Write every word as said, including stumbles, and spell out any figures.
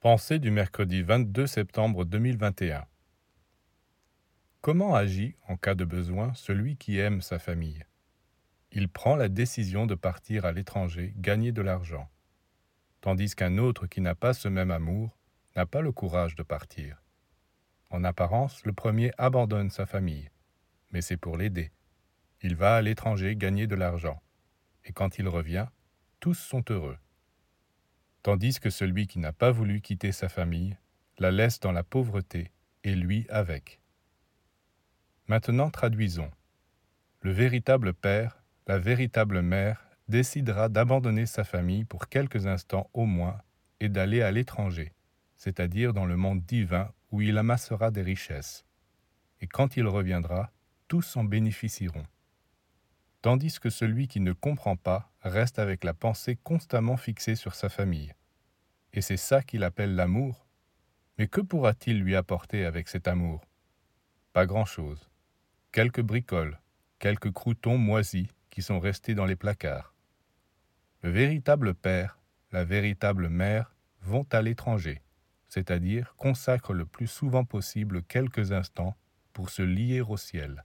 Pensée du mercredi vingt-deux septembre deux mille vingt et un. Comment agit, en cas de besoin, celui qui aime sa famille? Il prend la décision de partir à l'étranger, gagner de l'argent, tandis qu'un autre qui n'a pas ce même amour n'a pas le courage de partir. En apparence, le premier abandonne sa famille, mais c'est pour l'aider. Il va à l'étranger gagner de l'argent, et quand il revient, tous sont heureux. Tandis que celui qui n'a pas voulu quitter sa famille la laisse dans la pauvreté, et lui avec. Maintenant traduisons. Le véritable père, la véritable mère, décidera d'abandonner sa famille pour quelques instants au moins et d'aller à l'étranger, c'est-à-dire dans le monde divin où il amassera des richesses. Et quand il reviendra, tous en bénéficieront. Tandis que celui qui ne comprend pas reste avec la pensée constamment fixée sur sa famille. Et c'est ça qu'il appelle l'amour. Mais que pourra-t-il lui apporter avec cet amour? Pas grand-chose. Quelques bricoles, quelques croûtons moisis qui sont restés dans les placards. Le véritable père, la véritable mère vont à l'étranger, c'est-à-dire consacrent le plus souvent possible quelques instants pour se lier au ciel.